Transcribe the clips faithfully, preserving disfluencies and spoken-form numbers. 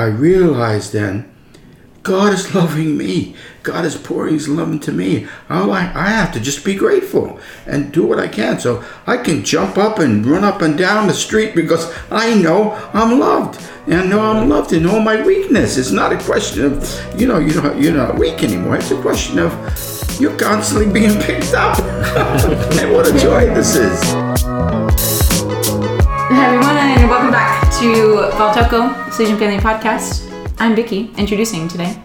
I realized then, God is loving me. God is pouring His love into me. All I, I have to just be grateful and do what I can. So I can jump up and run up and down the street because I know I'm loved. And I know I'm loved and know my weakness. It's not a question of, you know, you know, you're not weak anymore. It's a question of you're constantly being picked up. And what a joy this is. Hi, everyone, and welcome back to Val Tocco, Decision Family Podcast. I'm Vicky, introducing today,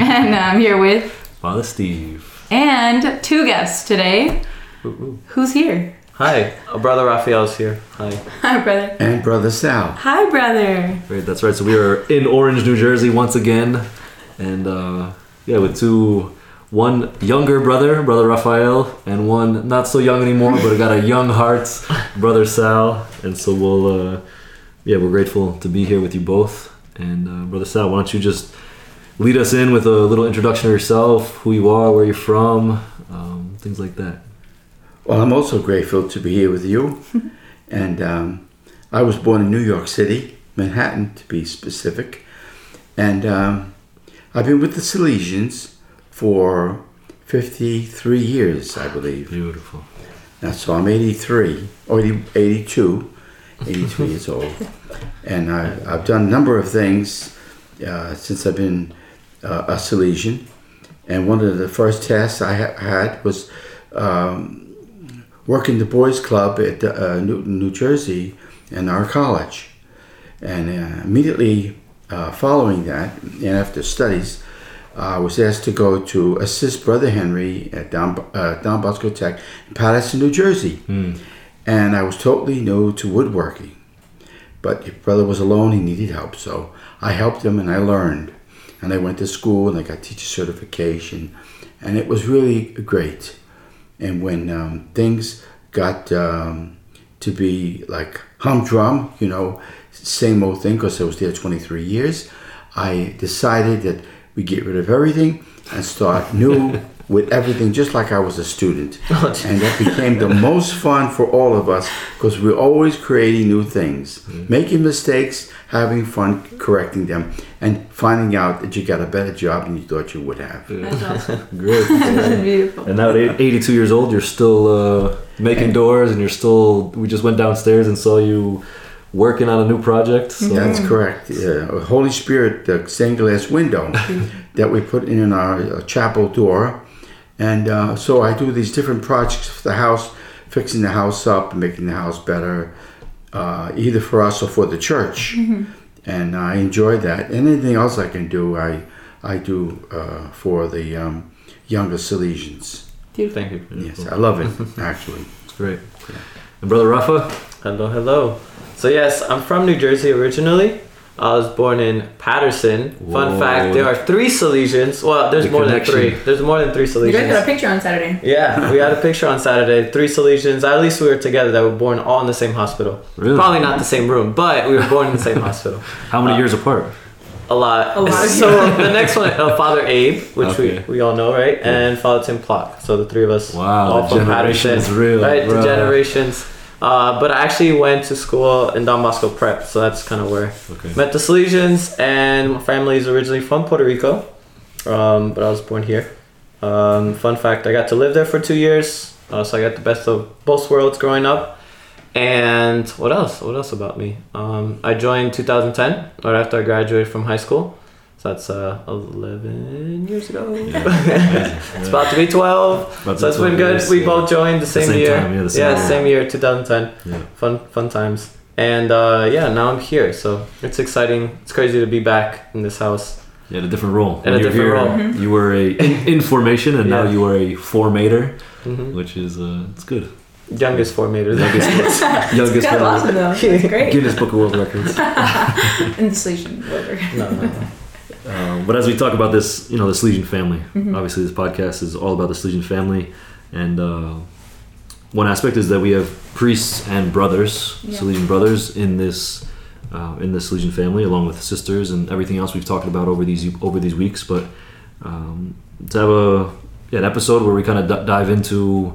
and I'm here with Father Steve and two guests today. Ooh, ooh. Who's here? Hi, Brother Rafael's here. Hi. Hi, brother. And Brother Sal. Hi, brother. Right, that's right. So we are in Orange, New Jersey once again, and uh, yeah, with two, one younger brother, Brother Rafael, and one not so young anymore, but got a young heart, Brother Sal. And so we'll, uh, yeah, we're grateful to be here with you both. And uh, Brother Sal, why don't you just lead us in with a little introduction of yourself, who you are, where you're from, um, things like that. Well, I'm also grateful to be here with you. and um, I was born in New York City, Manhattan to be specific. And um, I've been with the Salesians for fifty-three years, I believe. Beautiful. Now, so I'm eighty-three, or eighty-two. eighty-two years old, and I've, I've done a number of things uh, since I've been uh, a Salesian. And one of the first tasks I ha- had was um, working the boys' club at uh, Newton, New Jersey, in our college. And uh, immediately uh, following that, and after studies, I uh, was asked to go to assist Brother Henry at Don, uh, Don Bosco Tech in Paterson, New Jersey. Mm. And I was totally new to woodworking. But your brother was alone, he needed help. So I helped him and I learned. And I went to school and I got teacher certification. And it was really great. And when um, things got um, to be like humdrum, you know, same old thing, because I was there twenty-three years, I decided that we get rid of everything and start new. With everything, just like I was a student. And that became the most fun for all of us because we're always creating new things, mm-hmm. making mistakes, having fun correcting them, and finding out that you got a better job than you thought you would have. Yeah. That's awesome. Great. That's beautiful. And now at eighty-two years old, you're still uh, making and doors, and you're still, we just went downstairs and saw you working on a new project. So. That's correct. Yeah. Holy Spirit, the stained glass window that we put in our chapel door. And uh, so I do these different projects for the house, fixing the house up and making the house better, uh, either for us or for the church. Mm-hmm. And I enjoy that. And anything else I can do, I I do uh, for the um, younger Salesians. Beautiful. Thank you. Beautiful. Yes, I love it, actually. It's great. Yeah. And Brother Rafa? Hello, hello. So yes, I'm from New Jersey originally. I was born in Paterson. Whoa. Fun fact, there are three Salesians. Well, there's the more connection. than three. There's more than three Salesians. You guys got a picture on Saturday. Yeah, we had a picture on Saturday. Three Salesians. At least we were together that were born all in the same hospital. Really? Probably not the same room, but we were born in the same hospital. How many um, years apart? A lot. A lot. So the next one, uh, Father Abe, which okay. we, we all know, right? Yeah. And Father Tim Plock. So the three of us. Wow, all from Paterson. Is real, right? Bro. The generations. Uh, but I actually went to school in Don Bosco Prep, so that's kind of where okay. met the Salesians, and my family is originally from Puerto Rico, um, but I was born here. Um, fun fact, I got to live there for two years, uh, so I got the best of both worlds growing up. And what else? What else about me? Um, I joined two thousand ten, right after I graduated from high school, so that's uh, eleven years ago. Yeah. It's about to be twelve. About so it's been good. Years, we yeah. both joined the same, the same year. Time, yeah, the same, yeah year. same year, twenty ten. Yeah. Fun fun times. And uh, yeah, now I'm here. So it's exciting. It's crazy to be back in this house. You had a different role. In a different here, role. Mm-hmm. You were a in, in formation, and yeah. now you are a formator, mm-hmm. which is uh, it's good. Youngest formator. Youngest formator. Youngest formator. Awesome, though. That's great. Guinness Book of World Records. Installation. No, no, no. Uh, but as we talk about this, you know, the Salesian family, mm-hmm. obviously this podcast is all about the Salesian family. And uh, one aspect is that we have priests and brothers, yeah. Salesian brothers in this uh, in the Salesian family, along with sisters and everything else we've talked about over these over these weeks. But um, to have a, yeah, an episode where we kind of d- dive into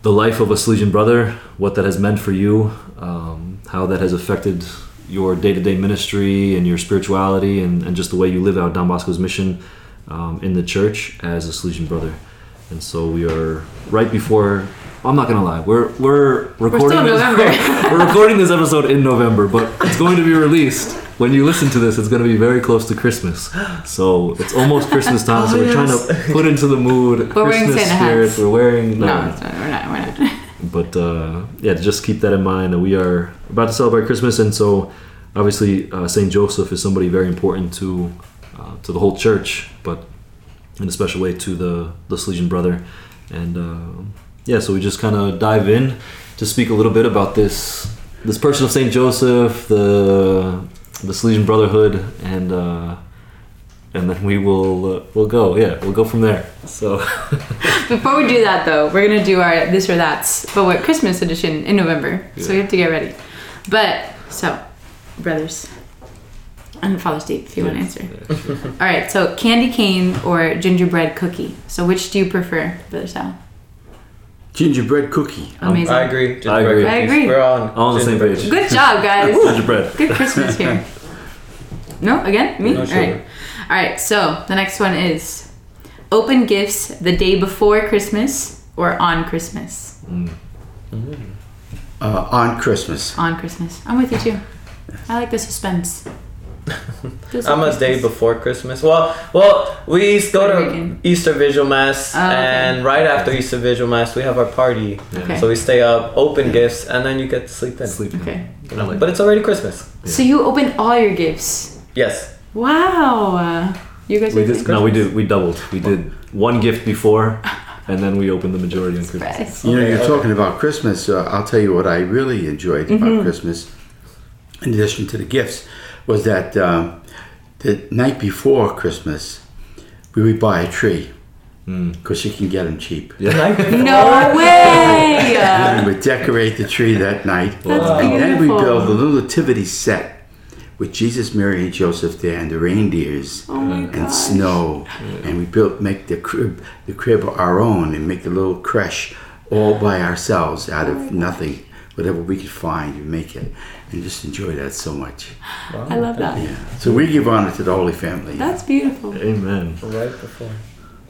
the life of a Salesian brother, what that has meant for you, um, how that has affected your day-to-day ministry and your spirituality and, and just the way you live out Don Bosco's mission um, in the church as a Salesian brother. And so we are right before, I'm not going to lie, we're we're recording, we're, still this, we're recording this episode in November, but it's going to be released. When you listen to this, it's going to be very close to Christmas. So it's almost Christmas time, oh, so we're yes. trying to put into the mood we're Christmas spirit. We're wearing... No, no, no, we're not, we're not. But uh, yeah, just keep that in mind that we are about to celebrate Christmas, and so obviously uh, Saint Joseph is somebody very important to uh, to the whole church, but in a special way to the, the Salesian brother. And uh, yeah, so we just kind of dive in to speak a little bit about this this person of Saint Joseph, the the Salesian brotherhood, and uh, and then we will uh, we'll go yeah we'll go from there. So before we do that though, we're gonna do our this or that's but what Christmas edition in November. Yeah. So we have to get ready. But so brothers and Father Steve, if you yeah. want to answer. Yeah, sure. All right, so candy cane or gingerbread cookie. So which do you prefer, Brother Sal? Gingerbread cookie. Amazing. Um, I agree. Gingerbread I agree. I agree. We're all on, all on the same page. Good job, guys. Gingerbread. Good Christmas here. No, again? Me? All sure. right. All right, so the next one is open gifts the day before Christmas or on Christmas? Mm. Mm. Uh, on Christmas. On Christmas. I'm with you, too. I like the suspense. I'm a day before Christmas. Well, well, we go to Easter Vigil Mass, oh, okay. and right after Easter Vigil Mass, we have our party. Yeah. Okay. So we stay up, open yeah. gifts, and then you get to sleep in. Sleep in. Okay. You know, but it's already Christmas. Yeah. So you open all your gifts? Yes. Wow. You guys. We did, no, we did. We doubled. We did one gift before, and then we opened the majority on Christmas. You know, you're talking about Christmas. Uh, I'll tell you what I really enjoyed mm-hmm. about Christmas, in addition to the gifts. Was that uh, the night before Christmas, we would buy a tree because mm. you can get them cheap. Yeah. No way! And we would decorate the tree that night. That's wow. And then we build a little nativity set with Jesus, Mary, and Joseph there, and the reindeers oh and gosh. snow. Yeah. And we built, make the crib, the crib our own, and make the little creche all by ourselves out of nothing. Whatever we could find, you make it, and just enjoy that so much. Wow. I love that. Yeah. So we give honor to the Holy Family. That's beautiful. Amen. Right before.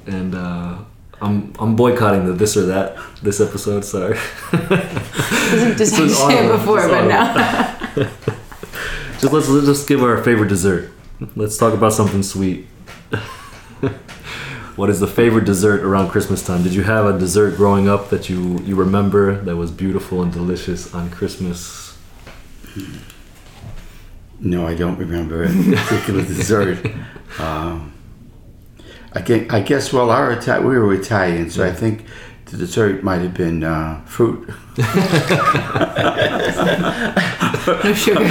And uh, I'm I'm boycotting the this or that this episode. Sorry. Doesn't just say it before, but now. Just let's, let's just give our favorite dessert. Let's talk about something sweet. What is the favorite dessert around Christmas time? Did you have a dessert growing up that you, you remember that was beautiful and delicious on Christmas? No, I don't remember a particular dessert. Um, I, guess, I guess, well, our Italian, we were Italian, so I think the dessert might have been uh, fruit. No sugar.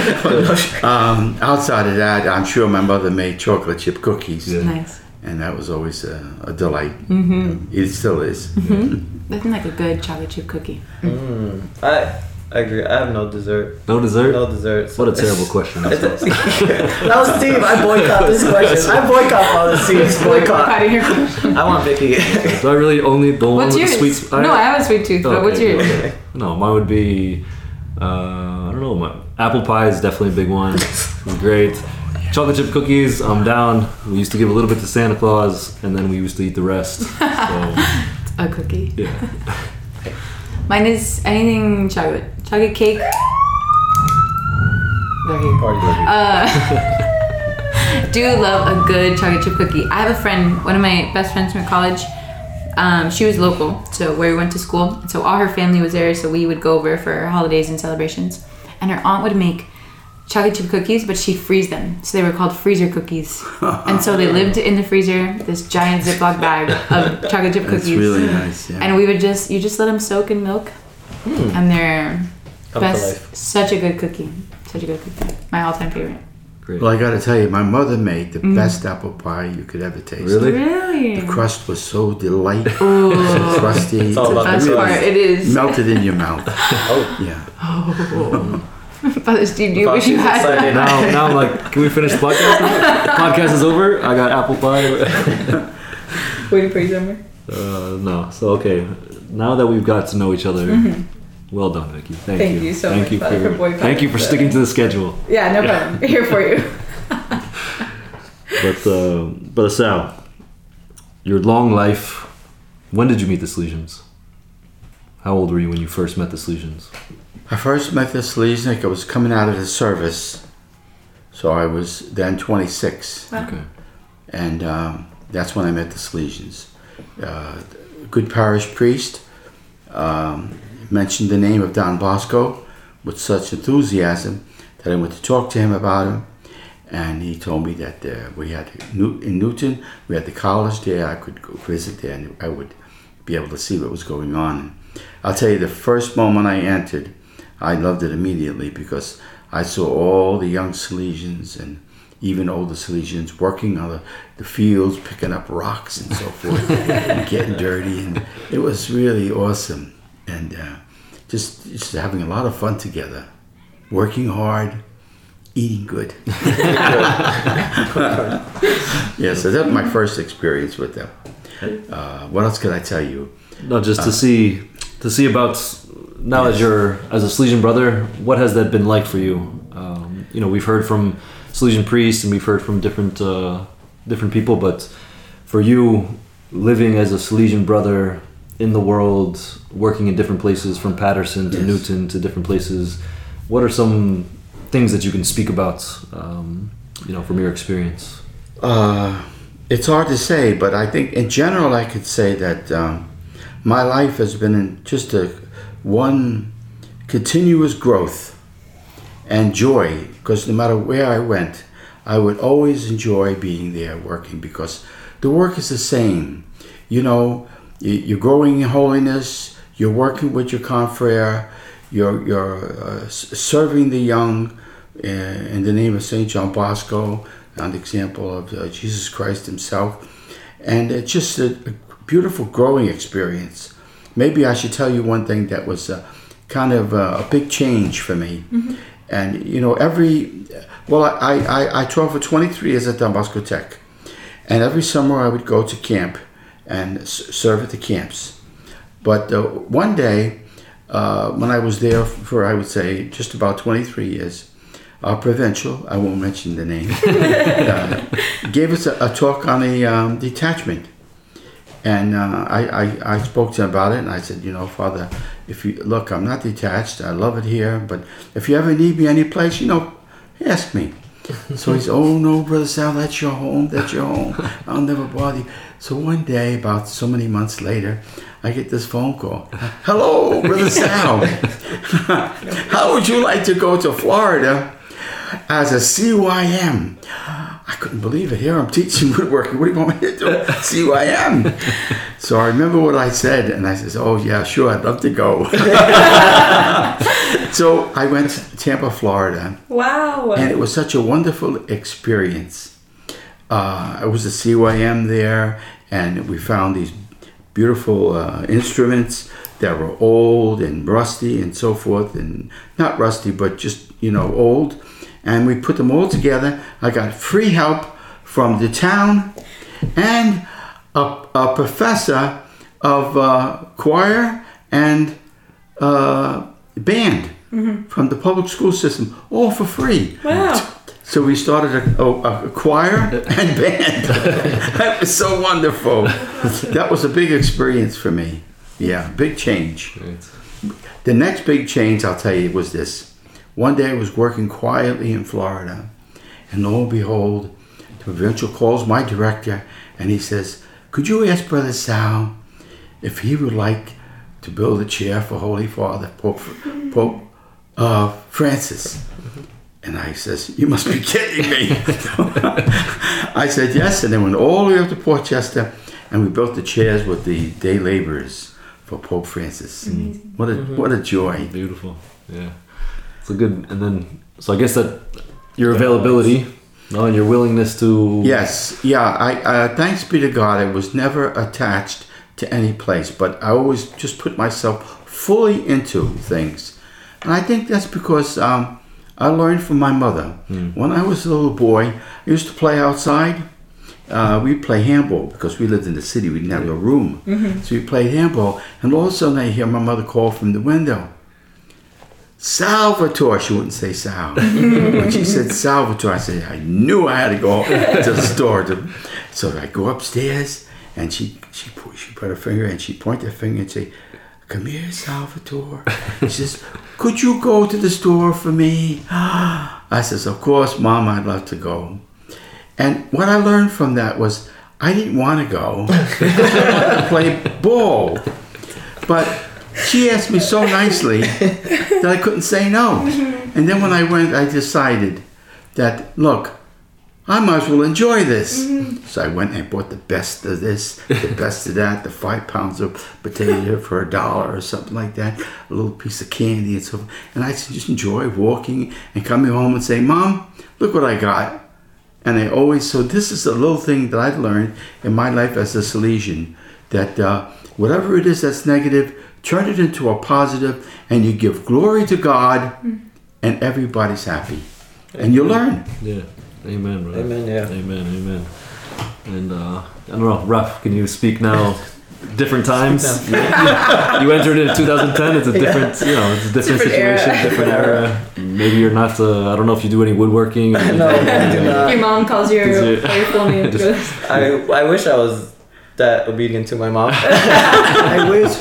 Um, outside of that, I'm sure my mother made chocolate chip cookies. Yeah. Nice. And that was always a, a delight. Mm-hmm. It still is. Mm-hmm. Nothing like a good chocolate chip cookie. Mm. I, I agree. I have no dessert. No dessert? No dessert. So what a terrible question. That was Steve. I boycott this question. I boycott all the Steve's boycott. I want Vicky. Do I really only the one with the sweet... I, no, I have a sweet tooth, oh, but okay, what's yours? Okay. No, mine would be... Uh, I don't know. My, apple pie is definitely a big one. It's great. Chocolate chip cookies, I'm down. We used to give a little bit to Santa Claus, and then we used to eat the rest. So. A cookie. Yeah. Mine is anything chocolate. Chocolate cake. Very party. Uh, do love a good chocolate chip cookie. I have a friend, one of my best friends from college. Um, she was local, so where we went to school. So all her family was there, so we would go over for holidays and celebrations. And her aunt would make chocolate chip cookies, but she freeze them, so they were called freezer cookies. And so they lived in the freezer, this giant Ziploc bag of chocolate chip cookies. That's really nice. Yeah. And we would just you just let them soak in milk, mm. and they're Come best. Such a good cookie, such a good cookie. My all-time favorite. Great. Well, I gotta tell you, my mother made the mm. best apple pie you could ever taste. Really? Really? The crust was so delightful. Ooh. So crusty. It's all about the crust. It is melted in your mouth. Oh yeah. Oh. Father Steve, do you wish you had excited. Now, now I'm like, can we finish the podcast? The podcast is over. I got apple pie. Waiting for you somewhere? Uh, no. So, okay. Now that we've got to know each other, mm-hmm. Well done, Vicky. Thank, thank you. you so thank much, you Father, for, for boycotting. Thank you for so. sticking to the schedule. Yeah, no yeah. problem. Here for you. But, uh, Brother Sal, your long life, when did you meet the Salesians? How old were you when you first met the Salesians? I first met the Salesians, like I was coming out of the service. So I was then twenty-six. Wow. Okay. And um, that's when I met the Salesians. Uh, good parish priest um, mentioned the name of Don Bosco with such enthusiasm that I went to talk to him about him. And he told me that uh, we had in Newton, we had the college there. I could go visit there and I would be able to see what was going on. I'll tell you, the first moment I entered, I loved it immediately because I saw all the young Salesians and even older Salesians working on the, the fields, picking up rocks and so forth, and getting dirty. And it was really awesome. And uh, just, just having a lot of fun together, working hard, eating good. Yeah, so that's my first experience with them. Uh, what else can I tell you? No, just to uh, see to see about now yes. that you're as a Salesian brother, what has that been like for you? Um, you know, we've heard from Salesian priests and we've heard from different uh, different people, but for you living as a Salesian brother in the world, working in different places from Paterson to yes. Newton to different places, what are some things that you can speak about, um, you know, from your experience? Uh, it's hard to say, but I think in general I could say that um, my life has been in just a one continuous growth and joy, because no matter where I went, I would always enjoy being there working, because the work is the same. You know, you're growing in holiness, you're working with your confrere, you're, you're uh, serving the young in the name of Saint John Bosco, an example of uh, Jesus Christ himself. And it's just a, a beautiful growing experience. Maybe I should tell you one thing that was uh, kind of uh, a big change for me. Mm-hmm. And, you know, every... Well, I, I, I taught for twenty-three years at Don Bosco Tech. And every summer I would go to camp and s- serve at the camps. But uh, one day, uh, when I was there for, I would say, just about twenty-three years, our provincial, I won't mention the name, uh, gave us a, a talk on a um, detachment. And uh, I, I, I spoke to him about it, and I said, you know, Father, if you look, I'm not detached. I love it here, but if you ever need me any place, you know, ask me. So he said, oh, no, Brother Sal, that's your home. That's your home. I'll never bother you. So one day, about so many months later, I get this phone call. Hello, Brother Sal. How would you like to go to Florida as a C Y M? I couldn't believe it. Here I'm teaching woodworking. What do you want me to do? C Y M. So I remember what I said, and I said, oh, yeah, sure, I'd love to go. So I went to Tampa, Florida. Wow. And it was such a wonderful experience. Uh, I was a C Y M there, and we found these beautiful uh, instruments that were old and rusty and so forth. And not rusty, but just, you know, old. And we put them all together. I got free help from the town and a, a professor of uh, choir and uh, band mm-hmm. from the public school system, all for free. Wow. So we started a, a, a choir and band. That was so wonderful. That was a big experience for me. Yeah, big change. Great. The next big change, I'll tell you, was this. One day I was working quietly in Florida, and lo and behold, the provincial calls my director, and he says, could you ask Brother Sal if he would like to build a chair for Holy Father, Pope, Pope uh, Francis? And I says, you must be kidding me. I said, yes, and then went all the way up to Port Chester, and we built the chairs with the day laborers for Pope Francis. Mm-hmm. What a what a joy. Beautiful, yeah. So good, and then so I guess that your availability no, and your willingness to yes, yeah. I uh, thanks be to God, I was never attached to any place, but I always just put myself fully into things, and I think that's because um, I learned from my mother. Mm. When I was a little boy, I used to play outside. Uh, we'd play handball because we lived in the city; we didn't have a room, mm-hmm. so we played handball. And all of a sudden, I hear my mother call from the window. Salvatore, she wouldn't say Sal. When she said Salvatore, I said, I knew I had to go to the store. To, so I go upstairs, and she she she put her finger, and she pointed her finger and say, come here, Salvatore. She says, could you go to the store for me? I says, of course, Mom, I'd love to go. And what I learned from that was I didn't want to go. I wanted to play ball. But she asked me so nicely that I couldn't say no. And then when I went, I decided that, look, I might as well enjoy this. Mm-hmm. So I went and bought the best of this, the best of that, the five pounds of potato for a dollar or something like that, a little piece of candy and so forth. And I just enjoy walking and coming home and say, Mom, look what I got. And I always, so this is a little thing that I've learned in my life as a Salesian, that uh, whatever it is that's negative, turn it into a positive, and you give glory to God, and everybody's happy. Amen. And you learn. Yeah. Amen, brother. Amen, yeah. Amen, amen. And uh, I don't know, Raf, can you speak now? Different times. Yeah. You entered in two thousand ten. It's a different, yeah. you know, it's a different, different situation, era. different era. Maybe you're not. Uh, I don't know if you do any woodworking. Or anything. No, I do not. Your mom calls your your phone. Just, I I wish I was that obedient to my mom. I wish.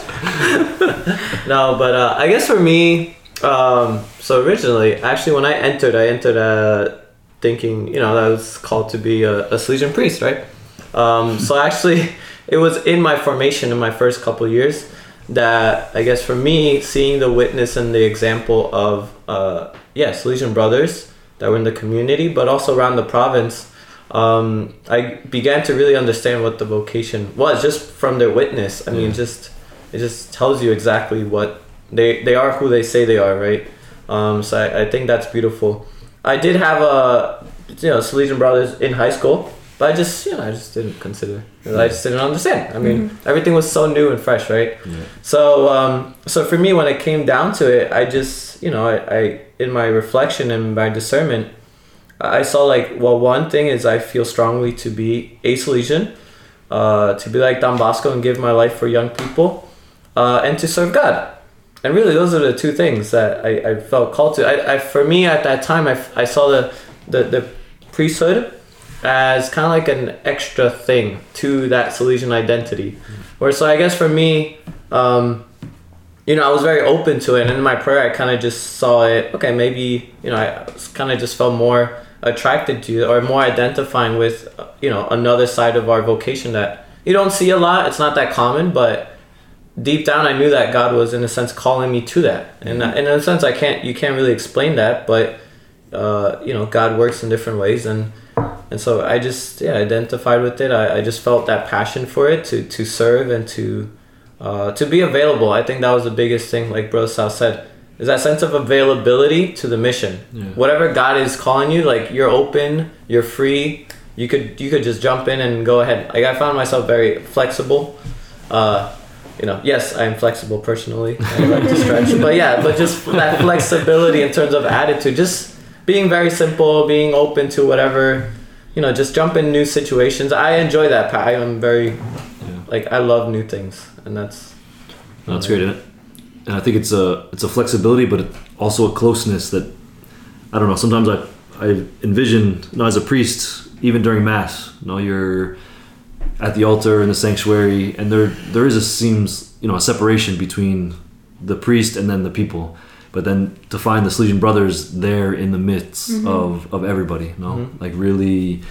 No, but uh, I guess for me, um, so originally, actually, when I entered, I entered uh, thinking, you know, that I was called to be a, a Salesian priest, right? Um, so actually. It was in my formation in my first couple years that, I guess for me, seeing the witness and the example of, uh, yeah, Salesian brothers that were in the community, but also around the province, um, I began to really understand what the vocation was just from their witness. I mean, yeah. just it just tells you exactly what they, they are who they say they are, right? Um, so I, I think that's beautiful. I did have a, you know, Salesian brothers in high school. But I just, you know, I just didn't consider. Yeah. I just didn't understand. I mean, mm-hmm. everything was so new and fresh, right? Yeah. So, um, so for me, when it came down to it, I just, you know, I, I in my reflection and my discernment, I saw like, well, one thing is I feel strongly to be a Salesian, uh, to be like Don Bosco and give my life for young people, uh, and to serve God. And really, those are the two things that I, I felt called to. I, I, for me, at that time, I, I saw the, the, the priesthood as kind of like an extra thing to that Salesian identity. Mm-hmm. Where so I guess for me, um, you know, I was very open to it, and in my prayer I kind of just saw it, okay, maybe, you know, I kind of just felt more attracted to or more identifying with, you know, another side of our vocation that you don't see a lot, it's not that common, but deep down I knew that God was in a sense calling me to that. Mm-hmm. And in a sense I can't, you can't really explain that, but uh, you know, God works in different ways, and And so I just yeah identified with it. I, I just felt that passion for it to to serve and to uh, to be available. I think that was the biggest thing, like Brother Sal said, is that sense of availability to the mission. Yeah. Whatever God is calling you, like you're open, you're free. You could you could just jump in and go ahead. Like I found myself very flexible. Uh, you know, yes, I am flexible personally. I like to stretch, but yeah, but just that flexibility in terms of attitude, just being very simple, being open to whatever. You know, just jump in new situations. I enjoy that. I am very, yeah. like, I love new things, and that's. No, that's great, isn't it? And I think it's a it's a flexibility, but also a closeness that, I don't know. Sometimes I I envision, you know, as a priest, even during Mass, you know, you're at the altar in the sanctuary, and there there is a seems you know a separation between the priest and then the people. But then to find the Salesian brothers there in the midst mm-hmm. of, of everybody, you know, mm-hmm. like really,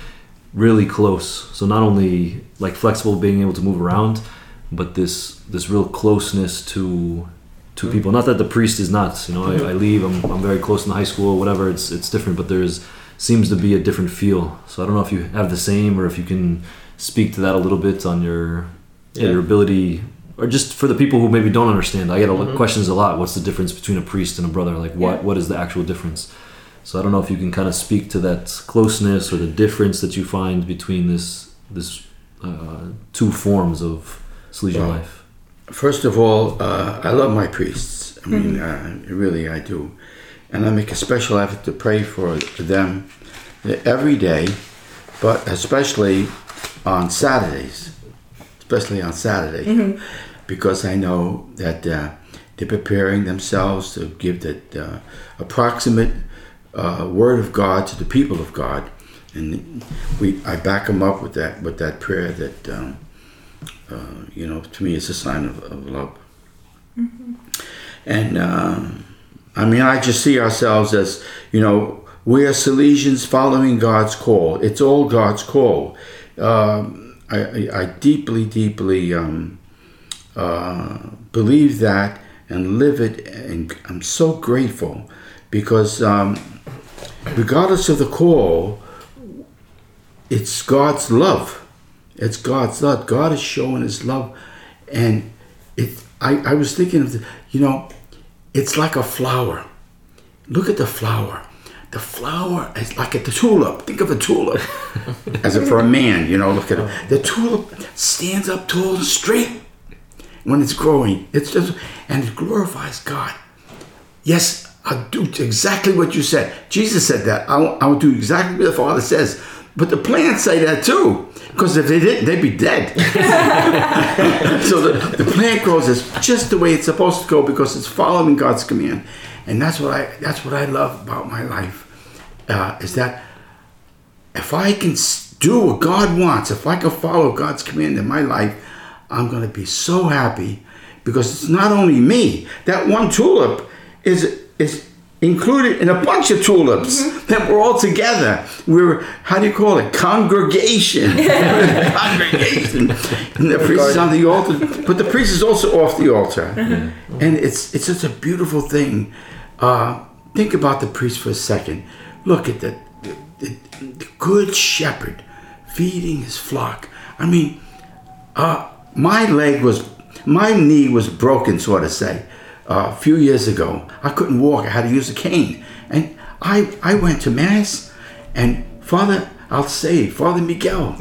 really close. So not only like flexible, being able to move around, but this this real closeness to to mm-hmm. people. Not that the priest is not, you know, I, I leave, I'm I'm very close in the high school, whatever. It's it's different, but there's seems to be a different feel. So I don't know if you have the same, or if you can speak to that a little bit on your yeah. your ability. Or just for the people who maybe don't understand, I get a mm-hmm. questions a lot. What's the difference between a priest and a brother? Like, what yeah. what is the actual difference? So I don't know if you can kind of speak to that closeness or the difference that you find between this this uh, two forms of Salesian well, life. First of all, uh, I love my priests. I mean, mm-hmm. uh, really, I do, and I make a special effort to pray for them every day, but especially on Saturdays. Especially on Saturday, mm-hmm. because I know that uh, They're preparing themselves to give the uh, approximate uh, word of God to the people of God. And we, I back them up with that with that prayer that, um, uh, you know, to me is a sign of, of love. Mm-hmm. And, um, I mean, I just see ourselves as, you know, we are Salesians following God's call. It's all God's call. Um, I, I deeply, deeply um, uh, believe that and live it. And I'm so grateful because um, regardless of the call, it's God's love. It's God's love. God is showing his love. And it, I, I was thinking of, the, you know, it's like a flower. Look at the flower. The flower is like a tulip. Think of a tulip. As if for a man, you know, look at it. The tulip stands up tall and straight when it's growing. It's just, and it glorifies God. Yes, I'll do exactly what you said. Jesus said that. I'll, I'll do exactly what the Father says. But the plants say that too, because if they didn't, they'd be dead. So the, the plant grows is just the way it's supposed to go because it's following God's command, and that's what I that's what I love about my life, uh, is that if I can do what God wants, if I can follow God's command in my life, I'm going to be so happy because it's not only me. That one tulip is is. included in a bunch of tulips mm-hmm. that we're all together. We're, how do you call it? Congregation. Congregation. And the priest is on the altar, but the priest is also off the altar. Mm-hmm. And it's it's such a beautiful thing. Uh, think about the priest for a second. Look at the, the, the good shepherd feeding his flock. I mean, uh, my leg was, my knee was broken, so to say. Uh, a few years ago, I couldn't walk. I had to use a cane, and I I went to mass, and Father, I'll say, Father Miguel,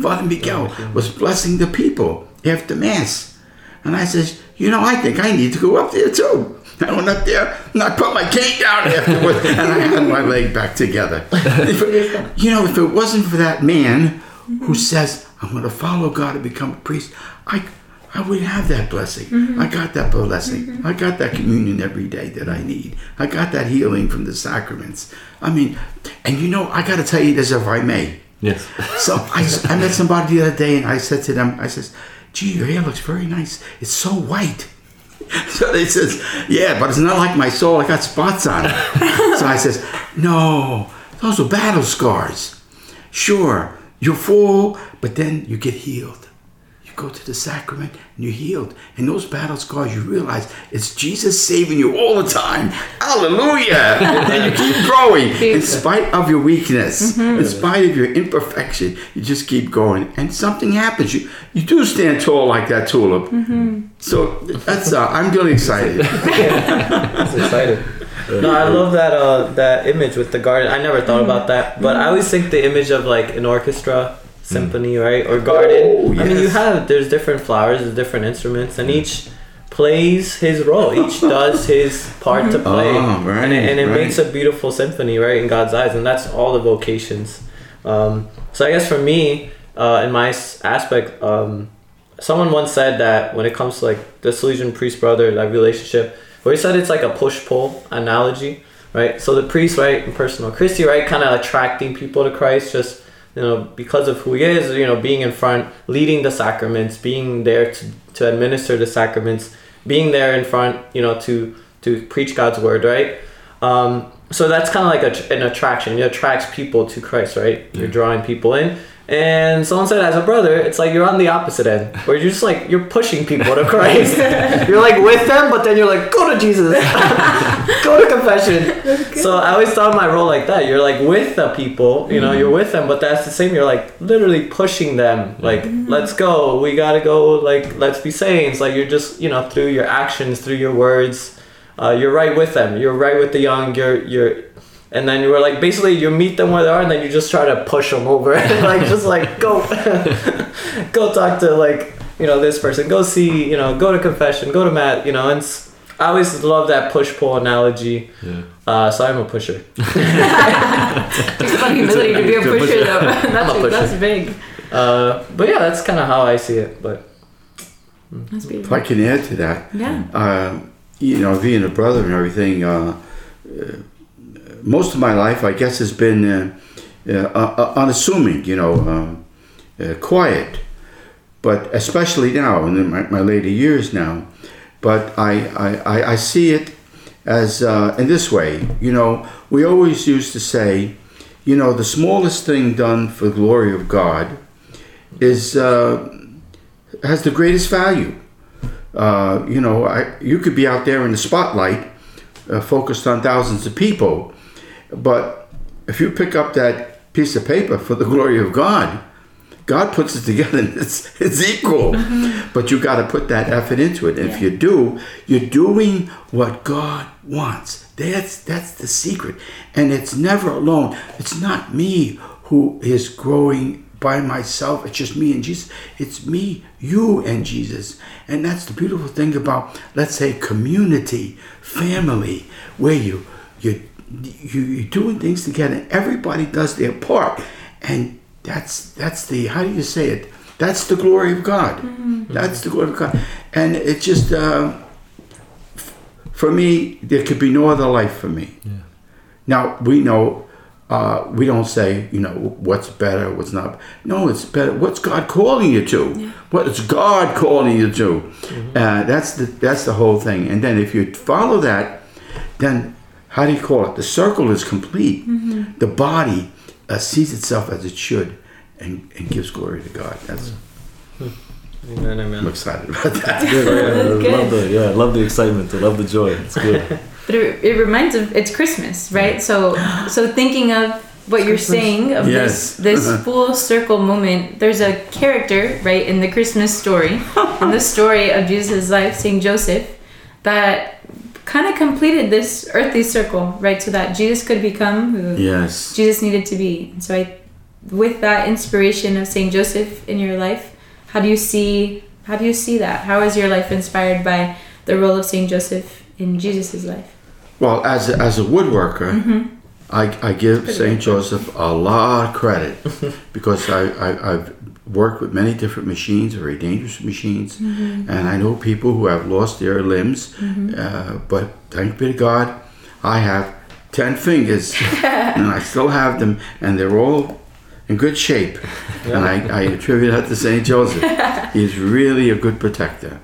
Father Miguel was blessing the people after mass, and I says, you know, I think I need to go up there too. I went up there and I put my cane down afterwards, and I had my leg back together. You know, if it wasn't for that man who says, I'm going to follow God and become a priest, I. I wouldn't have that blessing. Mm-hmm. I got that blessing. Mm-hmm. I got that communion every day that I need. I got that healing from the sacraments. I mean, and you know, I got to tell you this if I may. Yes. So I, I met somebody the other day and I said to them, I says, gee, your hair looks very nice. It's so white. So they says, yeah, but it's not like my soul. I got spots on it. So I says, no, those are battle scars. Sure, you fall, but then you get healed. Go to the sacrament and you're healed. And those battle scars, you realize it's Jesus saving you all the time. Hallelujah! And you keep growing in spite of your weakness, mm-hmm. in spite of your imperfection. You just keep going, and something happens. You you do stand tall like that tulip. Mm-hmm. So that's uh, I'm really excited. That's excited. No, I love that uh, that image with the garden. I never thought mm-hmm. about that, but mm-hmm. I always think the image of like an orchestra. Symphony, right? Or garden. Oh, yes. I mean, you have, there's different flowers, there's different instruments, and each plays his role. Each does his part to play. Oh, right, and it, and it right. makes a beautiful symphony, right, in God's eyes. And that's all the vocations. Um, so I guess for me, uh, in my aspect, um, someone once said that when it comes to like the Salesian priest-brother, that relationship, where he said it's like a push-pull analogy, right? So the priest, right, in personal Christi, right, kind of attracting people to Christ, just you know, because of who he is, you know, being in front, leading the sacraments, being there to, to administer the sacraments, being there in front, you know, to to preach God's word, right? Um, so that's kind of like a, an attraction. It attracts people to Christ, right? You're drawing people in. And someone said, as a brother, it's like you're on the opposite end, where you're just like, you're pushing people to Christ. You're like with them, but then you're like, go to Jesus. Go to confession. So I always thought my role like that. You're like with the people, you know, mm-hmm. you're with them, but that's the same. You're like literally pushing them. Like, mm-hmm. let's go. We got to go. Like, let's be saints. Like you're just, you know, through your actions, through your words, uh, you're right with them. You're right with the young. You're, you're, And then you were like, basically, you meet them where they are, and then you just try to push them over, like just like go, go talk to like you know this person, go see you know, go to confession, go to mass, you know. And I always love that push pull analogy. Yeah. Uh, so I'm a pusher. Takes some humility to be a pusher, though. That's a pusher. That's big. Uh, but yeah, that's kind of how I see it. But that's beautiful. If I can add to that, yeah. Uh, you know, being a brother and everything, uh, uh, most of my life, I guess, has been uh, uh, uh, unassuming, you know, um, uh, quiet. But especially now, in my, my later years now, but I, I, I see it as uh, in this way. You know, we always used to say, you know, the smallest thing done for the glory of God is uh, has the greatest value. Uh, you know, I, you could be out there in the spotlight, uh, focused on thousands of people, but if you pick up that piece of paper for the glory of God, God puts it together and it's, it's equal. But you got to put that effort into it. And yeah. If you do, you're doing what God wants. That's that's the secret. And it's never alone. It's not me who is growing by myself. It's just me and Jesus. It's me, you, and Jesus. And that's the beautiful thing about, let's say, community, family, where you, you, you, you're doing things together. Everybody does their part. And That's that's the, how do you say it? That's the glory of God. Mm-hmm. That's the glory of God. And it just, uh, f- for me, there could be no other life for me. Yeah. Now, we know, uh, we don't say, you know, what's better, what's not. No, it's better. What's God calling you to? Yeah. What is God calling you to? Mm-hmm. Uh, that's the that's the whole thing. And then if you follow that, then how do you call it? The circle is complete. Mm-hmm. The body Uh, sees itself as it should, and, and gives glory to God. That's amen, amen. I'm excited about that. That's good. Yeah, That's I good. Love the, yeah, I love the excitement. I love the joy. It's good. But it, it reminds of it's Christmas, right? Yeah. So so thinking of what it's you're Christmas. Saying of yes. this, this uh-huh. full circle moment. There's a character right in the Christmas story, in the story of Jesus' life, Saint Joseph, that kind of completed this earthly circle, right? So that Jesus could become who yes. Jesus needed to be. So I, with that inspiration of Saint Joseph in your life, how do you see how do you see that? How is your life inspired by the role of Saint Joseph in Jesus' life? Well, as a, as a woodworker, mm-hmm. I, I give Saint Joseph a lot of credit because I, I, I've worked with many different machines, very dangerous machines, mm-hmm. and I know people who have lost their limbs, mm-hmm. uh, but thank be to God, I have ten fingers, and I still have them, and they're all in good shape, yeah. and I, I attribute that to Saint Joseph. He's really a good protector,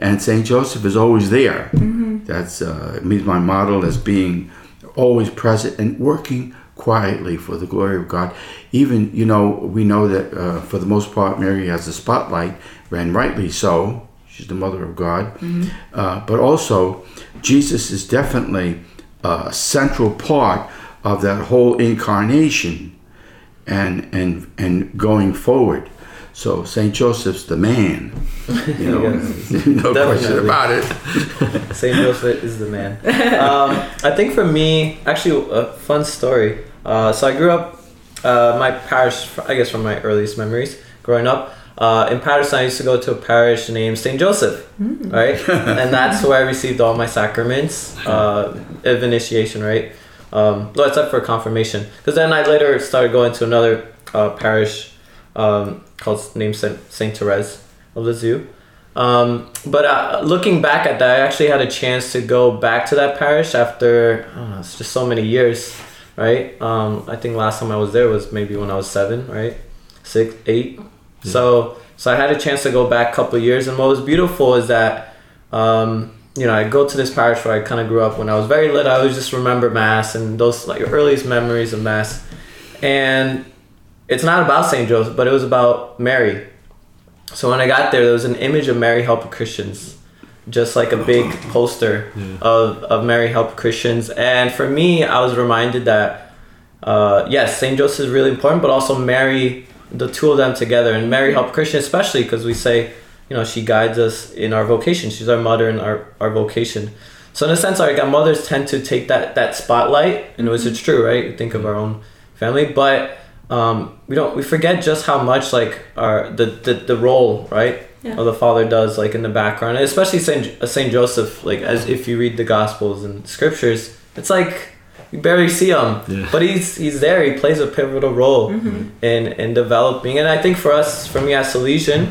and Saint Joseph is always there. Mm-hmm. That's uh, means my model as being always present and working quietly for the glory of God. Even, you know, we know that uh, for the most part, Mary has the spotlight, and rightly so. She's the mother of God. Mm-hmm. Uh, but also, Jesus is definitely a central part of that whole incarnation and and and going forward. So Saint Joseph's the man, you know, yes. no Definitely. Question about it. Saint Joseph is the man. Um, I think for me, actually a fun story. Uh, so I grew up, uh, my parish, I guess from my earliest memories growing up, uh, in Paterson I used to go to a parish named Saint Joseph, mm. right? And that's where I received all my sacraments uh, of initiation, right? Um, well, except for confirmation. Because then I later started going to another uh, parish Um, called named Saint Therese of the Zoo. Um, but uh, looking back at that, I actually had a chance to go back to that parish after, I don't know, it's just so many years, right? Um, I think last time I was there was maybe when I was seven, right? Six, eight. Mm-hmm. So so I had a chance to go back a couple of years. And what was beautiful is that, um, you know, I go to this parish where I kind of grew up. When I was very little, I always just remember Mass and those like earliest memories of Mass. And it's not about Saint Joseph, but it was about Mary. So when I got there, there was an image of Mary Help of Christians, just like a big poster yeah. of, of Mary Help of Christians. And for me, I was reminded that, uh, yes, Saint Joseph is really important, but also Mary, the two of them together. And Mary Help of Christians, especially because we say, you know, she guides us in our vocation. She's our mother in our, our vocation. So in a sense, like our mothers tend to take that, that spotlight, and which is true, right? We think of our own family, but Um, we don't we forget just how much like our the the, the role right yeah. of the Father does like in the background, and especially Saint Saint Joseph. Like as if you read the Gospels and Scriptures, it's like you barely see him, yeah. but he's he's there. He plays a pivotal role mm-hmm. in in developing. And I think for us, for me as Salesian,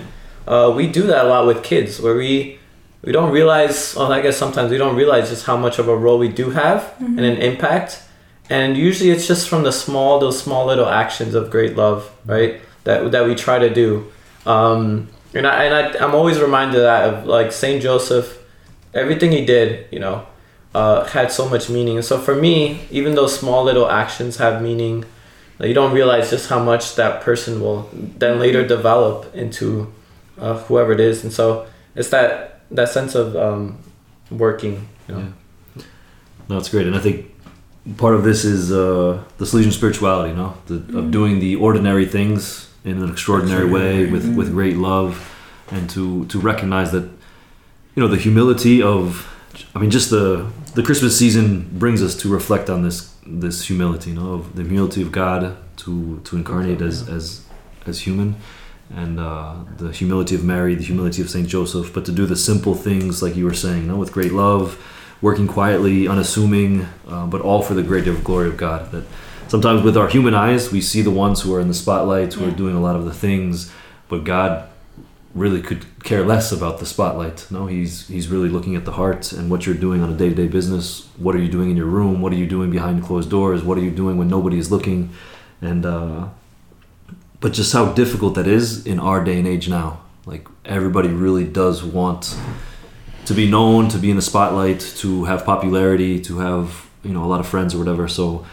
uh, we do that a lot with kids, where we we don't realize, well, I guess sometimes we don't realize just how much of a role we do have mm-hmm. and an impact. And usually it's just from the small, those small little actions of great love, right? That that we try to do. Um, and I, and I, I'm always reminded of that, of like Saint Joseph, everything he did, you know, uh, had so much meaning. And so for me, even those small little actions have meaning. You don't realize just how much that person will then later develop into uh, whoever it is. And so it's that that sense of um, working. You know? Yeah. No, it's great. And I think part of this is uh, the Salesian spirituality, you know, the, mm-hmm. of doing the ordinary things in an extraordinary way with, mm-hmm. with great love, and to, to recognize that, you know, the humility of, I mean, just the the Christmas season brings us to reflect on this this humility, you know, of the humility of God to to incarnate as as as human, and uh, the humility of Mary, the humility of Saint Joseph, but to do the simple things like you were saying, you know, with great love, working quietly, unassuming, uh, but all for the greater glory of God. That sometimes with our human eyes, we see the ones who are in the spotlight, who yeah. are doing a lot of the things, but God really could care less about the spotlight. No, he's he's really looking at the heart and what you're doing on a day-to-day business. What are you doing in your room? What are you doing behind closed doors? What are you doing when nobody is looking? And uh, but just how difficult that is in our day and age now. Like, everybody really does want to be known, to be in the spotlight, to have popularity, to have, you know, a lot of friends or whatever. So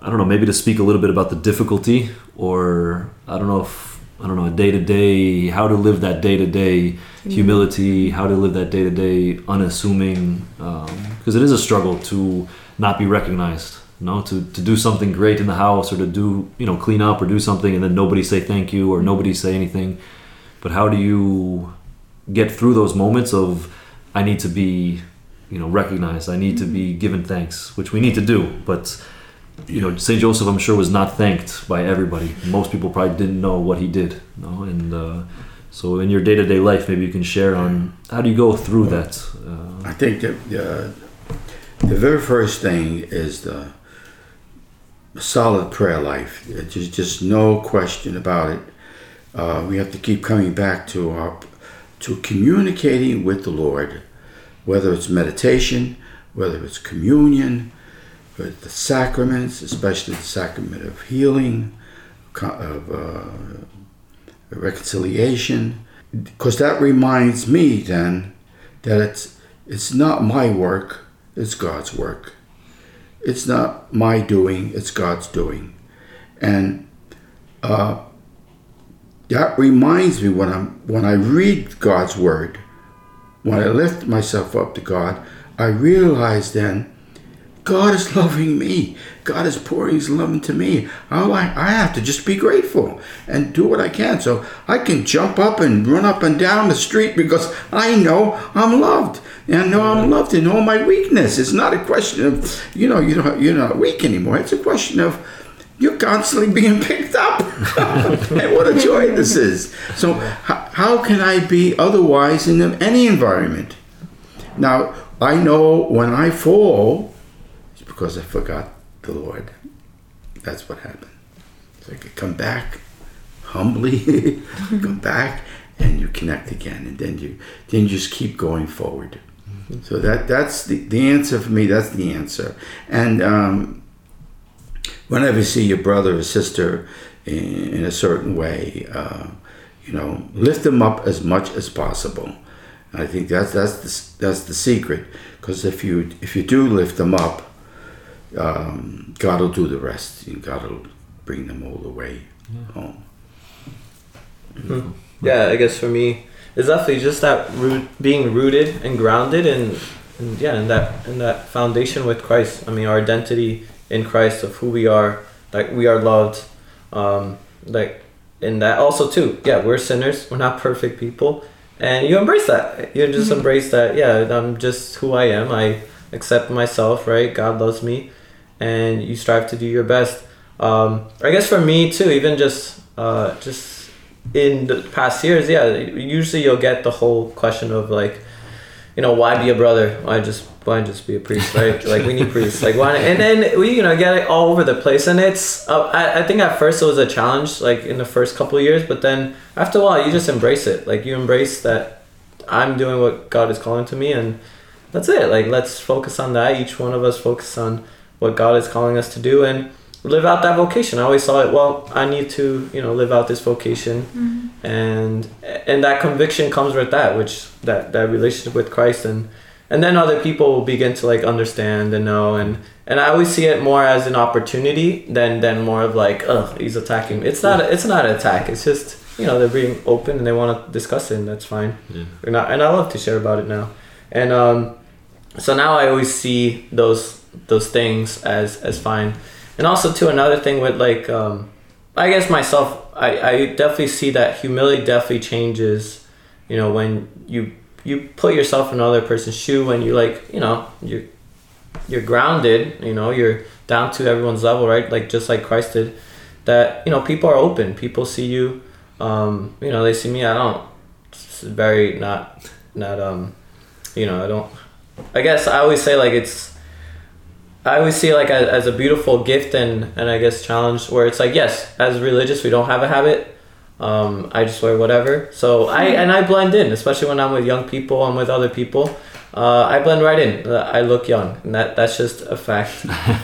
I don't know, maybe to speak a little bit about the difficulty, or I don't know if I don't know, a day-to-day, how to live that day-to-day humility, how to live that day-to-day unassuming, because um, it is a struggle to not be recognized, you know, to, to do something great in the house, or to do, you know, clean up or do something, and then nobody say thank you, or nobody say anything. But how do you get through those moments of, I need to be, you know, recognized, I need to be given thanks, which we need to do, but... You know, Saint Joseph, I'm sure, was not thanked by everybody. Most people probably didn't know what he did. You know? And uh, so in your day-to-day life, maybe you can share on how do you go through that? Uh, I think that uh, the very first thing is the solid prayer life. There's just no question about it. Uh, we have to keep coming back to our, to communicating with the Lord, whether it's meditation, whether it's communion, but the sacraments, especially the sacrament of healing, of uh, reconciliation, because that reminds me then that it's it's not my work, it's God's work. It's not my doing, it's God's doing. And uh, that reminds me when I'm when I read God's word, when I lift myself up to God, I realize then God is loving me. God is pouring His love into me. All I, I have to just be grateful and do what I can. So I can jump up and run up and down the street because I know I'm loved. And I know I'm loved in all my weakness. It's not a question of, you know, you don't, you're not weak anymore. It's a question of you're constantly being picked up. And what a joy this is. So how, how can I be otherwise in any environment? Now, I know when I fall... because I forgot the Lord. That's what happened. So I could come back humbly, come back, and you connect again, and then you then you just keep going forward. Mm-hmm. So that that's the, the answer for me. That's the answer. And um, whenever you see your brother or sister in, in a certain way, uh, you know, lift them up as much as possible. And I think that's that's the, that's the secret. Because if you if you do lift them up. Um, God will do the rest, and God will bring them all the way yeah. home. Mm-hmm. Yeah, I guess for me, it's definitely just that root, being rooted and grounded, and, and yeah, and that and that foundation with Christ. I mean, our identity in Christ of who we are, like we are loved, um, like in that also too. Yeah, we're sinners. We're not perfect people, and you embrace that. You just mm-hmm. embrace that. Yeah, I'm just who I am. I accept myself. Right, God loves me. And you strive to do your best. Um, I guess for me too, even just uh, just in the past years, yeah, usually you'll get the whole question of like, you know, why be a brother? Why just why just be a priest, right? Like, we need priests. Like, why? And then we, you know, get it all over the place. And it's, uh, I, I think at first it was a challenge, like in the first couple of years, but then after a while you just embrace it. Like, you embrace that I'm doing what God is calling to me, and that's it. Like, let's focus on that. Each one of us focus on what God is calling us to do and live out that vocation. I always saw it, well, I need to, you know, live out this vocation. Mm-hmm. And and that conviction comes with that, which that, that relationship with Christ. And, and then other people will begin to, like, understand and know. And, and I always see it more as an opportunity than, than more of, like, oh, he's attacking me. It's not, yeah. it's not an attack. It's just, you know, they're being open and they want to discuss it, and that's fine. Yeah. And, I, and I love to share about it now. And um, so now I always see those those things as, as fine. And also, too, another thing with, like, um, I guess myself, I, I definitely see that humility definitely changes, you know, when you you put yourself in another person's shoe, when you, like, you know, you're, you're grounded, you know, you're down to everyone's level, right? Like, just like Christ did, that, you know, people are open. People see you, um, you know, they see me. I don't, it's very not, not, um, you know, I don't, I guess I always say, like, it's, I always see it like a, as a beautiful gift and, and I guess challenge, where it's like, yes, as religious, we don't have a habit. Um, I just wear whatever. So I, and I blend in, especially when I'm with young people and with other people. Uh, I blend right in. Uh, I look young, and that, that's just a fact.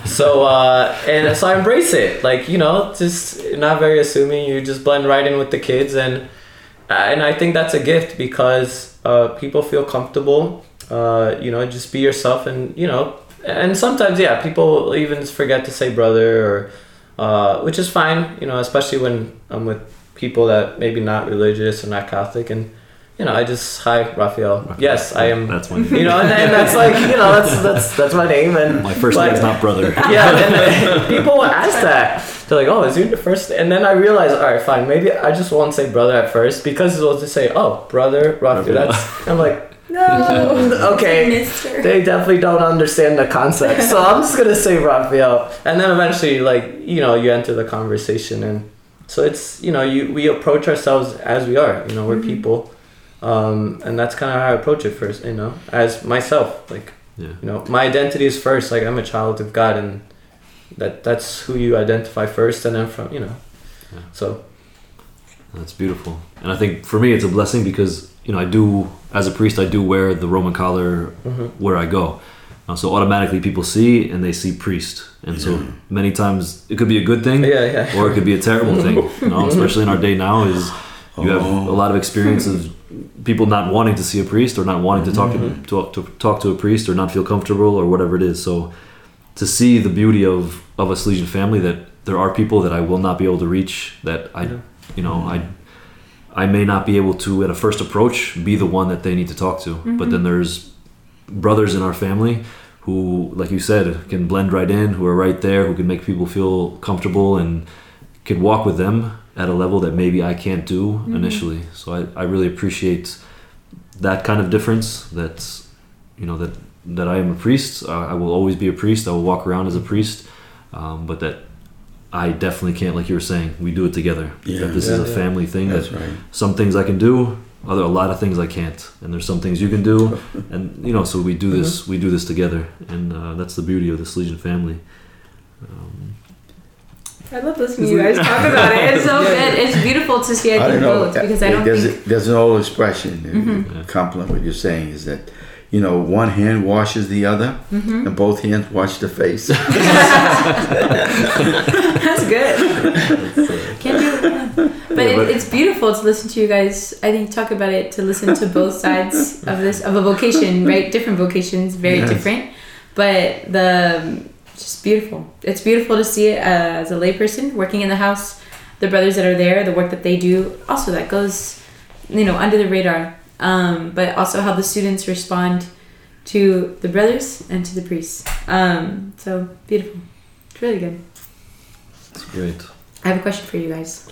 So, uh, and so I embrace it. Like, you know, just not very assuming. You just blend right in with the kids. And, and I think that's a gift because uh, people feel comfortable, uh, you know, just be yourself and, you know, and sometimes, yeah, people even forget to say brother, or uh, which is fine, you know, especially when I'm with people that maybe not religious or not Catholic. And, you know, I just, hi, Rafael. Rafael. Yes, I am. That's my name. You know, and, and that's like, you know, that's that's that's my name. And my first name is not brother. Yeah, and, and people ask that. They're like, oh, is your first? And then I realize, all right, fine, maybe I just won't say brother at first, because they'll just say, oh, brother Rafael. That's, I'm like, no. Okay. They definitely don't understand the concept. So I'm just going to say Rafael. And then eventually, like, you know, you enter the conversation. And so it's, you know, you we approach ourselves as we are. You know, we're mm-hmm. people. Um, and that's kind of how I approach it first, you know, as myself. Like, yeah. you know, my identity is first. Like, I'm a child of God. And that that's who you identify first. And then from, you know. Yeah. So. That's beautiful. And I think for me, it's a blessing because, you know, I do, as a priest, I do wear the Roman collar mm-hmm. where I go. Uh, so automatically people see and they see priest. And so yeah. many times it could be a good thing yeah, yeah. or it could be a terrible thing. You know, especially in our day now is you have a lot of experience of people not wanting to see a priest or not wanting to talk, mm-hmm. to, to, to, talk to a priest or not feel comfortable or whatever it is. So to see the beauty of, of a Salesian family, that there are people that I will not be able to reach, that I, yeah. you know, I... I may not be able to, at a first approach, be the one that they need to talk to. Mm-hmm. But then there's brothers in our family who, like you said, can blend right in, who are right there, who can make people feel comfortable and can walk with them at a level that maybe I can't do mm-hmm. initially. So I, I really appreciate that kind of difference. That's, you know, that, that I am a priest. Uh, I will always be a priest. I will walk around as a priest. Um, but that I definitely can't, like you were saying, we do it together. Yeah, that this yeah, is a family yeah. thing. That's that right. Some things I can do, other a lot of things I can't, and there's some things you can do, and you know. So we do this, mm-hmm. we do this together, and uh, that's the beauty of the Salesian family. Um, I love listening to you guys talk about it. It's so good. It's beautiful to see. I, I think both that, because I don't. There's, think... a, there's an old expression. Mm-hmm. Compliment what you're saying is that. You know, one hand washes the other, mm-hmm. and both hands wash the face. That's good. Can't do it. But, yeah, but it, it's beautiful to listen to you guys. I think talk about it, to listen to both sides of this of a vocation, right? Different vocations, very yes. different, but the just beautiful. It's beautiful to see it uh, as a layperson working in the house, the brothers that are there, the work that they do. Also, that goes, you know, under the radar. Um, but also how the students respond to the brothers and to the priests. Um, so beautiful. It's really good. It's great. I have a question for you guys.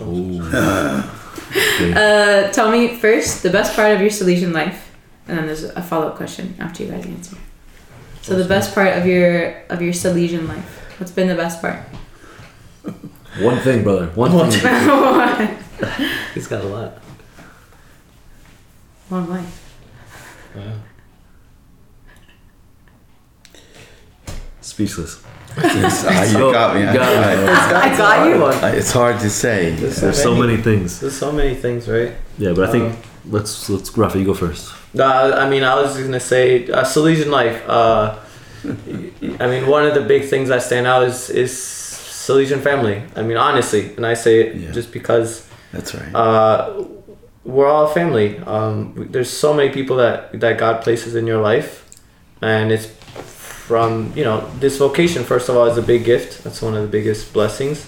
uh, tell me first the best part of your Salesian life, and then there's a follow-up question after you guys answer. So the best part of your of your Salesian life. What's been the best part? One thing, brother. One thing. He's got a lot. One life. Wow. Speechless. uh, you got me. I got, I, I got you one. It's hard to say. There's, There's so many, many things. There's so many things, right? Yeah, but I think um, let's let's Rafa, you go first. Uh, I mean, I was just gonna say uh, Salesian life. Uh, I mean, one of the big things I stand out is is Salesian family. I mean, honestly, and I say it yeah. just because. That's right. Uh, we're all a family. Um, there's so many people that that God places in your life, and it's from you know this vocation. First of all, is a big gift. That's one of the biggest blessings.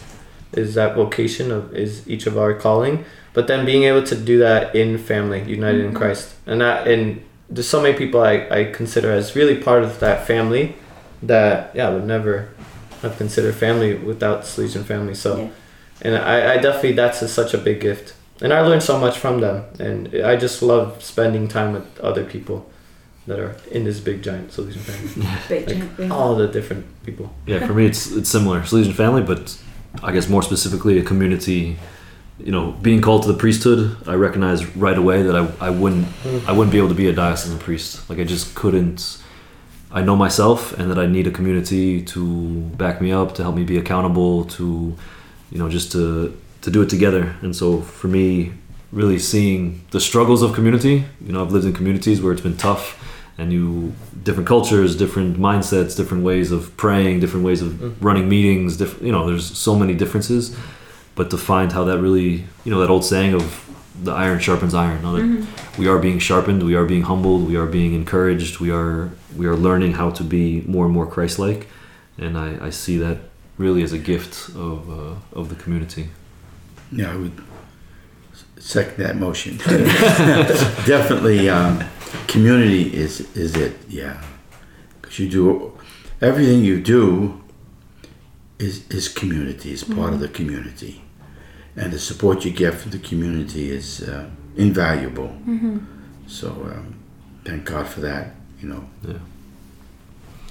Is that vocation of is each of our calling, but then being able to do that in family, united mm-hmm. in Christ, and that and there's so many people I, I consider as really part of that family, that yeah I would never have considered family without Salesian family. So, yeah. and I, I definitely that's a, such a big gift, and I learned so much from them, and I just love spending time with other people that are in this big giant Salesian family, big like giant all the different people. Yeah, for me it's it's similar Salesian family, but. I guess more specifically a community, you know, being called to the priesthood, I recognized right away that I, I wouldn't I wouldn't be able to be a diocesan priest. Like I just couldn't. I know myself and that I need a community to back me up, to help me be accountable, to, you know, just to to do it together. And so for me, really seeing the struggles of community, you know, I've lived in communities where it's been tough and you, different cultures, different mindsets, different ways of praying, different ways of running meetings, diff- you know, there's so many differences, but to find how that really, you know, that old saying of the iron sharpens iron, no, that mm-hmm. we are being sharpened, we are being humbled, we are being encouraged, we are we are learning how to be more and more Christ-like, and I, I see that really as a gift of uh, of the community. Yeah, I would second that motion. Definitely. Um, Community is is it, yeah. Because you do everything you do is is community, is part mm-hmm. of the community, and the support you get from the community is uh, invaluable. Mm-hmm. So um, thank God for that, you know. Yeah.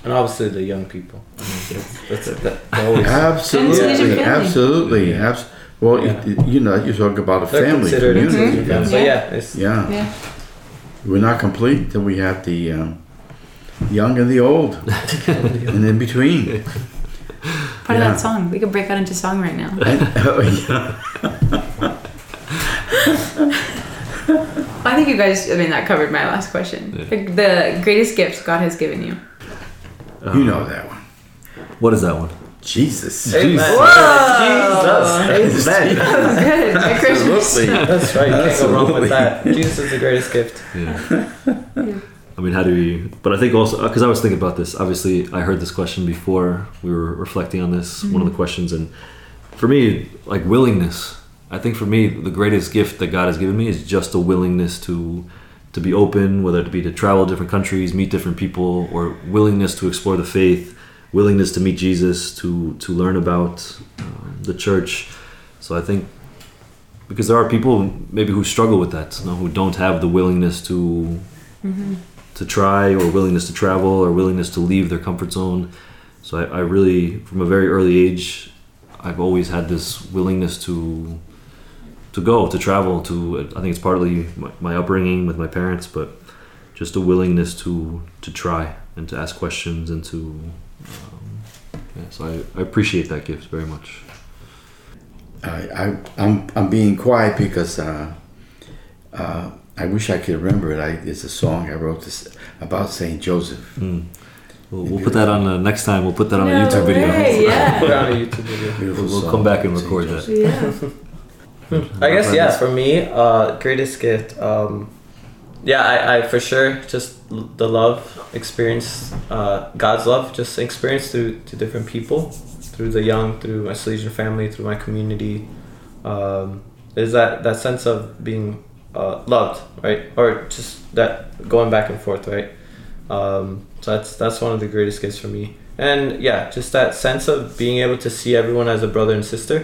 And obviously the young people. I mean, that's, that's it, that always absolutely, absolutely, yeah. abs- Well, yeah. it, you know, you talk about a They're family community, mm-hmm. yeah. But yeah, it's, yeah. yeah. We're not complete until we have the um, young and the old, and in between. Part yeah. of that song. We could break out into song right now. I, oh, yeah. Well, I think you guys, I mean, that covered my last question. Yeah. The, the greatest gifts God has given you. Um, you know that one. What is that one? Jesus. Amen. Jesus. Whoa. Jesus. Amen. That was good. Absolutely. That's right. You can't go wrong with that. Jesus is the greatest gift. Yeah. yeah. I mean, how do we... But I think also... Because I was thinking about this. Obviously, I heard this question before. We were reflecting on this. Mm-hmm. One of the questions. And for me, like willingness. I think for me, the greatest gift that God has given me is just a willingness to... to be open, whether it be to travel different countries, meet different people, or willingness to explore the faith. Willingness to meet Jesus, to to learn about um, the church. So I think, because there are people maybe who struggle with that, you know, who don't have the willingness to mm-hmm. to try, or willingness to travel, or willingness to leave their comfort zone. So I, I really, from a very early age, I've always had this willingness to to go, to travel, to, I think it's partly my, my upbringing with my parents, but just a willingness to to try, and to ask questions, and to... Um, yeah, so I, I appreciate that gift very much. I, I I'm I'm being quiet because uh, uh, I wish I could remember it. I, it's a song I wrote this, about Saint Joseph. Mm. We'll, we'll put that on uh, next time. We'll put that on no a YouTube way, video. Yeah. Put on a YouTube video. We'll, we'll come back and record that. Yeah. I guess yeah. For me, uh, greatest gift. Um, Yeah, I, I for sure just the love experience, uh, God's love, just experienced through to different people, through the young, through my Salesian family, through my community. Um, is that that sense of being uh, loved, right? Or just that going back and forth, right? Um, so that's that's one of the greatest gifts for me. And yeah, just that sense of being able to see everyone as a brother and sister,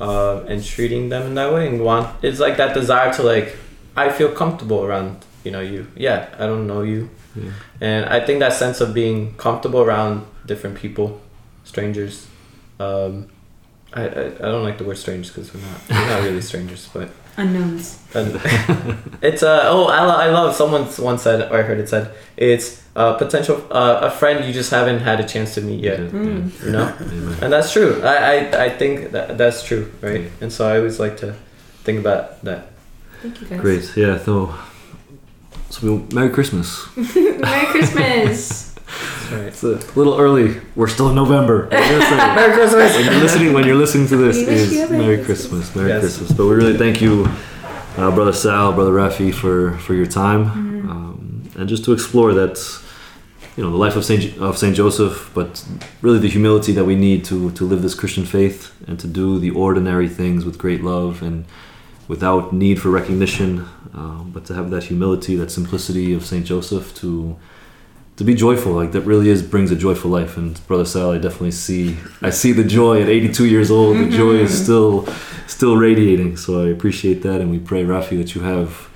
uh, and treating them in that way, and want it's like that desire to like. I feel comfortable around, you know, you. Yeah, I don't know you. Yeah. And I think that sense of being comfortable around different people, strangers. Um, I, I, I don't like the word strangers because we're not, we're not really strangers, but... Unknowns. It's a... Uh, oh, I, I love... Someone once said, or I heard it said, it's a potential... Uh, a friend you just haven't had a chance to meet yet. Yeah. Mm. You know? Amen. And that's true. I, I, I think that that's true, right? Yeah. And so I always like to think about that. Thank you guys. Great. Yeah. So, so we'll, Merry Christmas. Merry Christmas. That's right. It's a little early. We're still in November. Merry Christmas. When you're listening, when you're listening to this, is Merry Christmas. Merry yes. Christmas. But we really thank you, uh, Brother Sal, Brother Rafi, for for your time, mm-hmm. um, and just to explore that. You know, the life of Saint of Saint Joseph, but really the humility that we need to to live this Christian faith and to do the ordinary things with great love and without need for recognition, uh, but to have that humility, that simplicity of Saint Joseph to to be joyful. Like that really is brings a joyful life. And Brother Sal, I definitely see I see the joy at eighty-two years old. The joy is still still radiating. So I appreciate that, and we pray, Rafi, that you have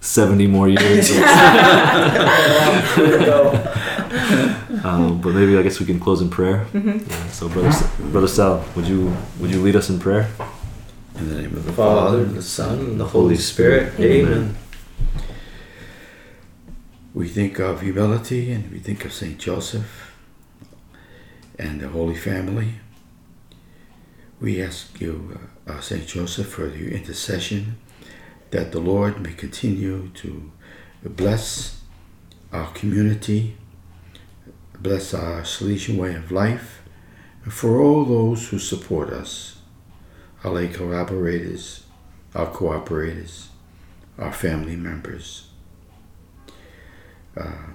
seventy more years. Um, but maybe I guess we can close in prayer. Mm-hmm. Yeah, so, brother, brother Sal, would you would you lead us in prayer? In the name of the Father, the Son, and the Holy Spirit. Amen. Amen. We think of humility, and we think of Saint Joseph and the Holy Family. We ask you, uh, Saint Joseph, for your intercession, that the Lord may continue to bless our community. Bless our Salesian way of life, and for all those who support us, our lay collaborators, our cooperators, our family members. Uh,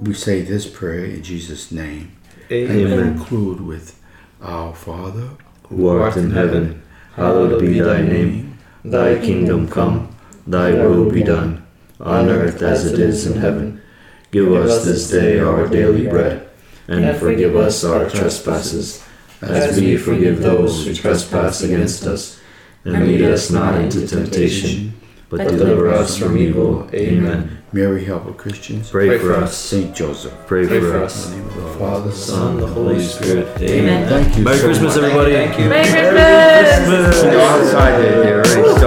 we say this prayer in Jesus' name, Amen. And we conclude with, Our Father, who art in heaven, hallowed be thy name. Thy kingdom come, thy will be done, on earth as it is in heaven. Give us this day our daily bread, and forgive us our trespasses, as we forgive those who trespass against us. And lead us not into temptation, but deliver us from evil. Amen. Mary Help of Christians, pray for us. Saint Joseph, pray for us. In the name of the Father, the Son, the Holy Spirit. Amen. Thank you. Merry Christmas, everybody. Thank you. Merry Christmas.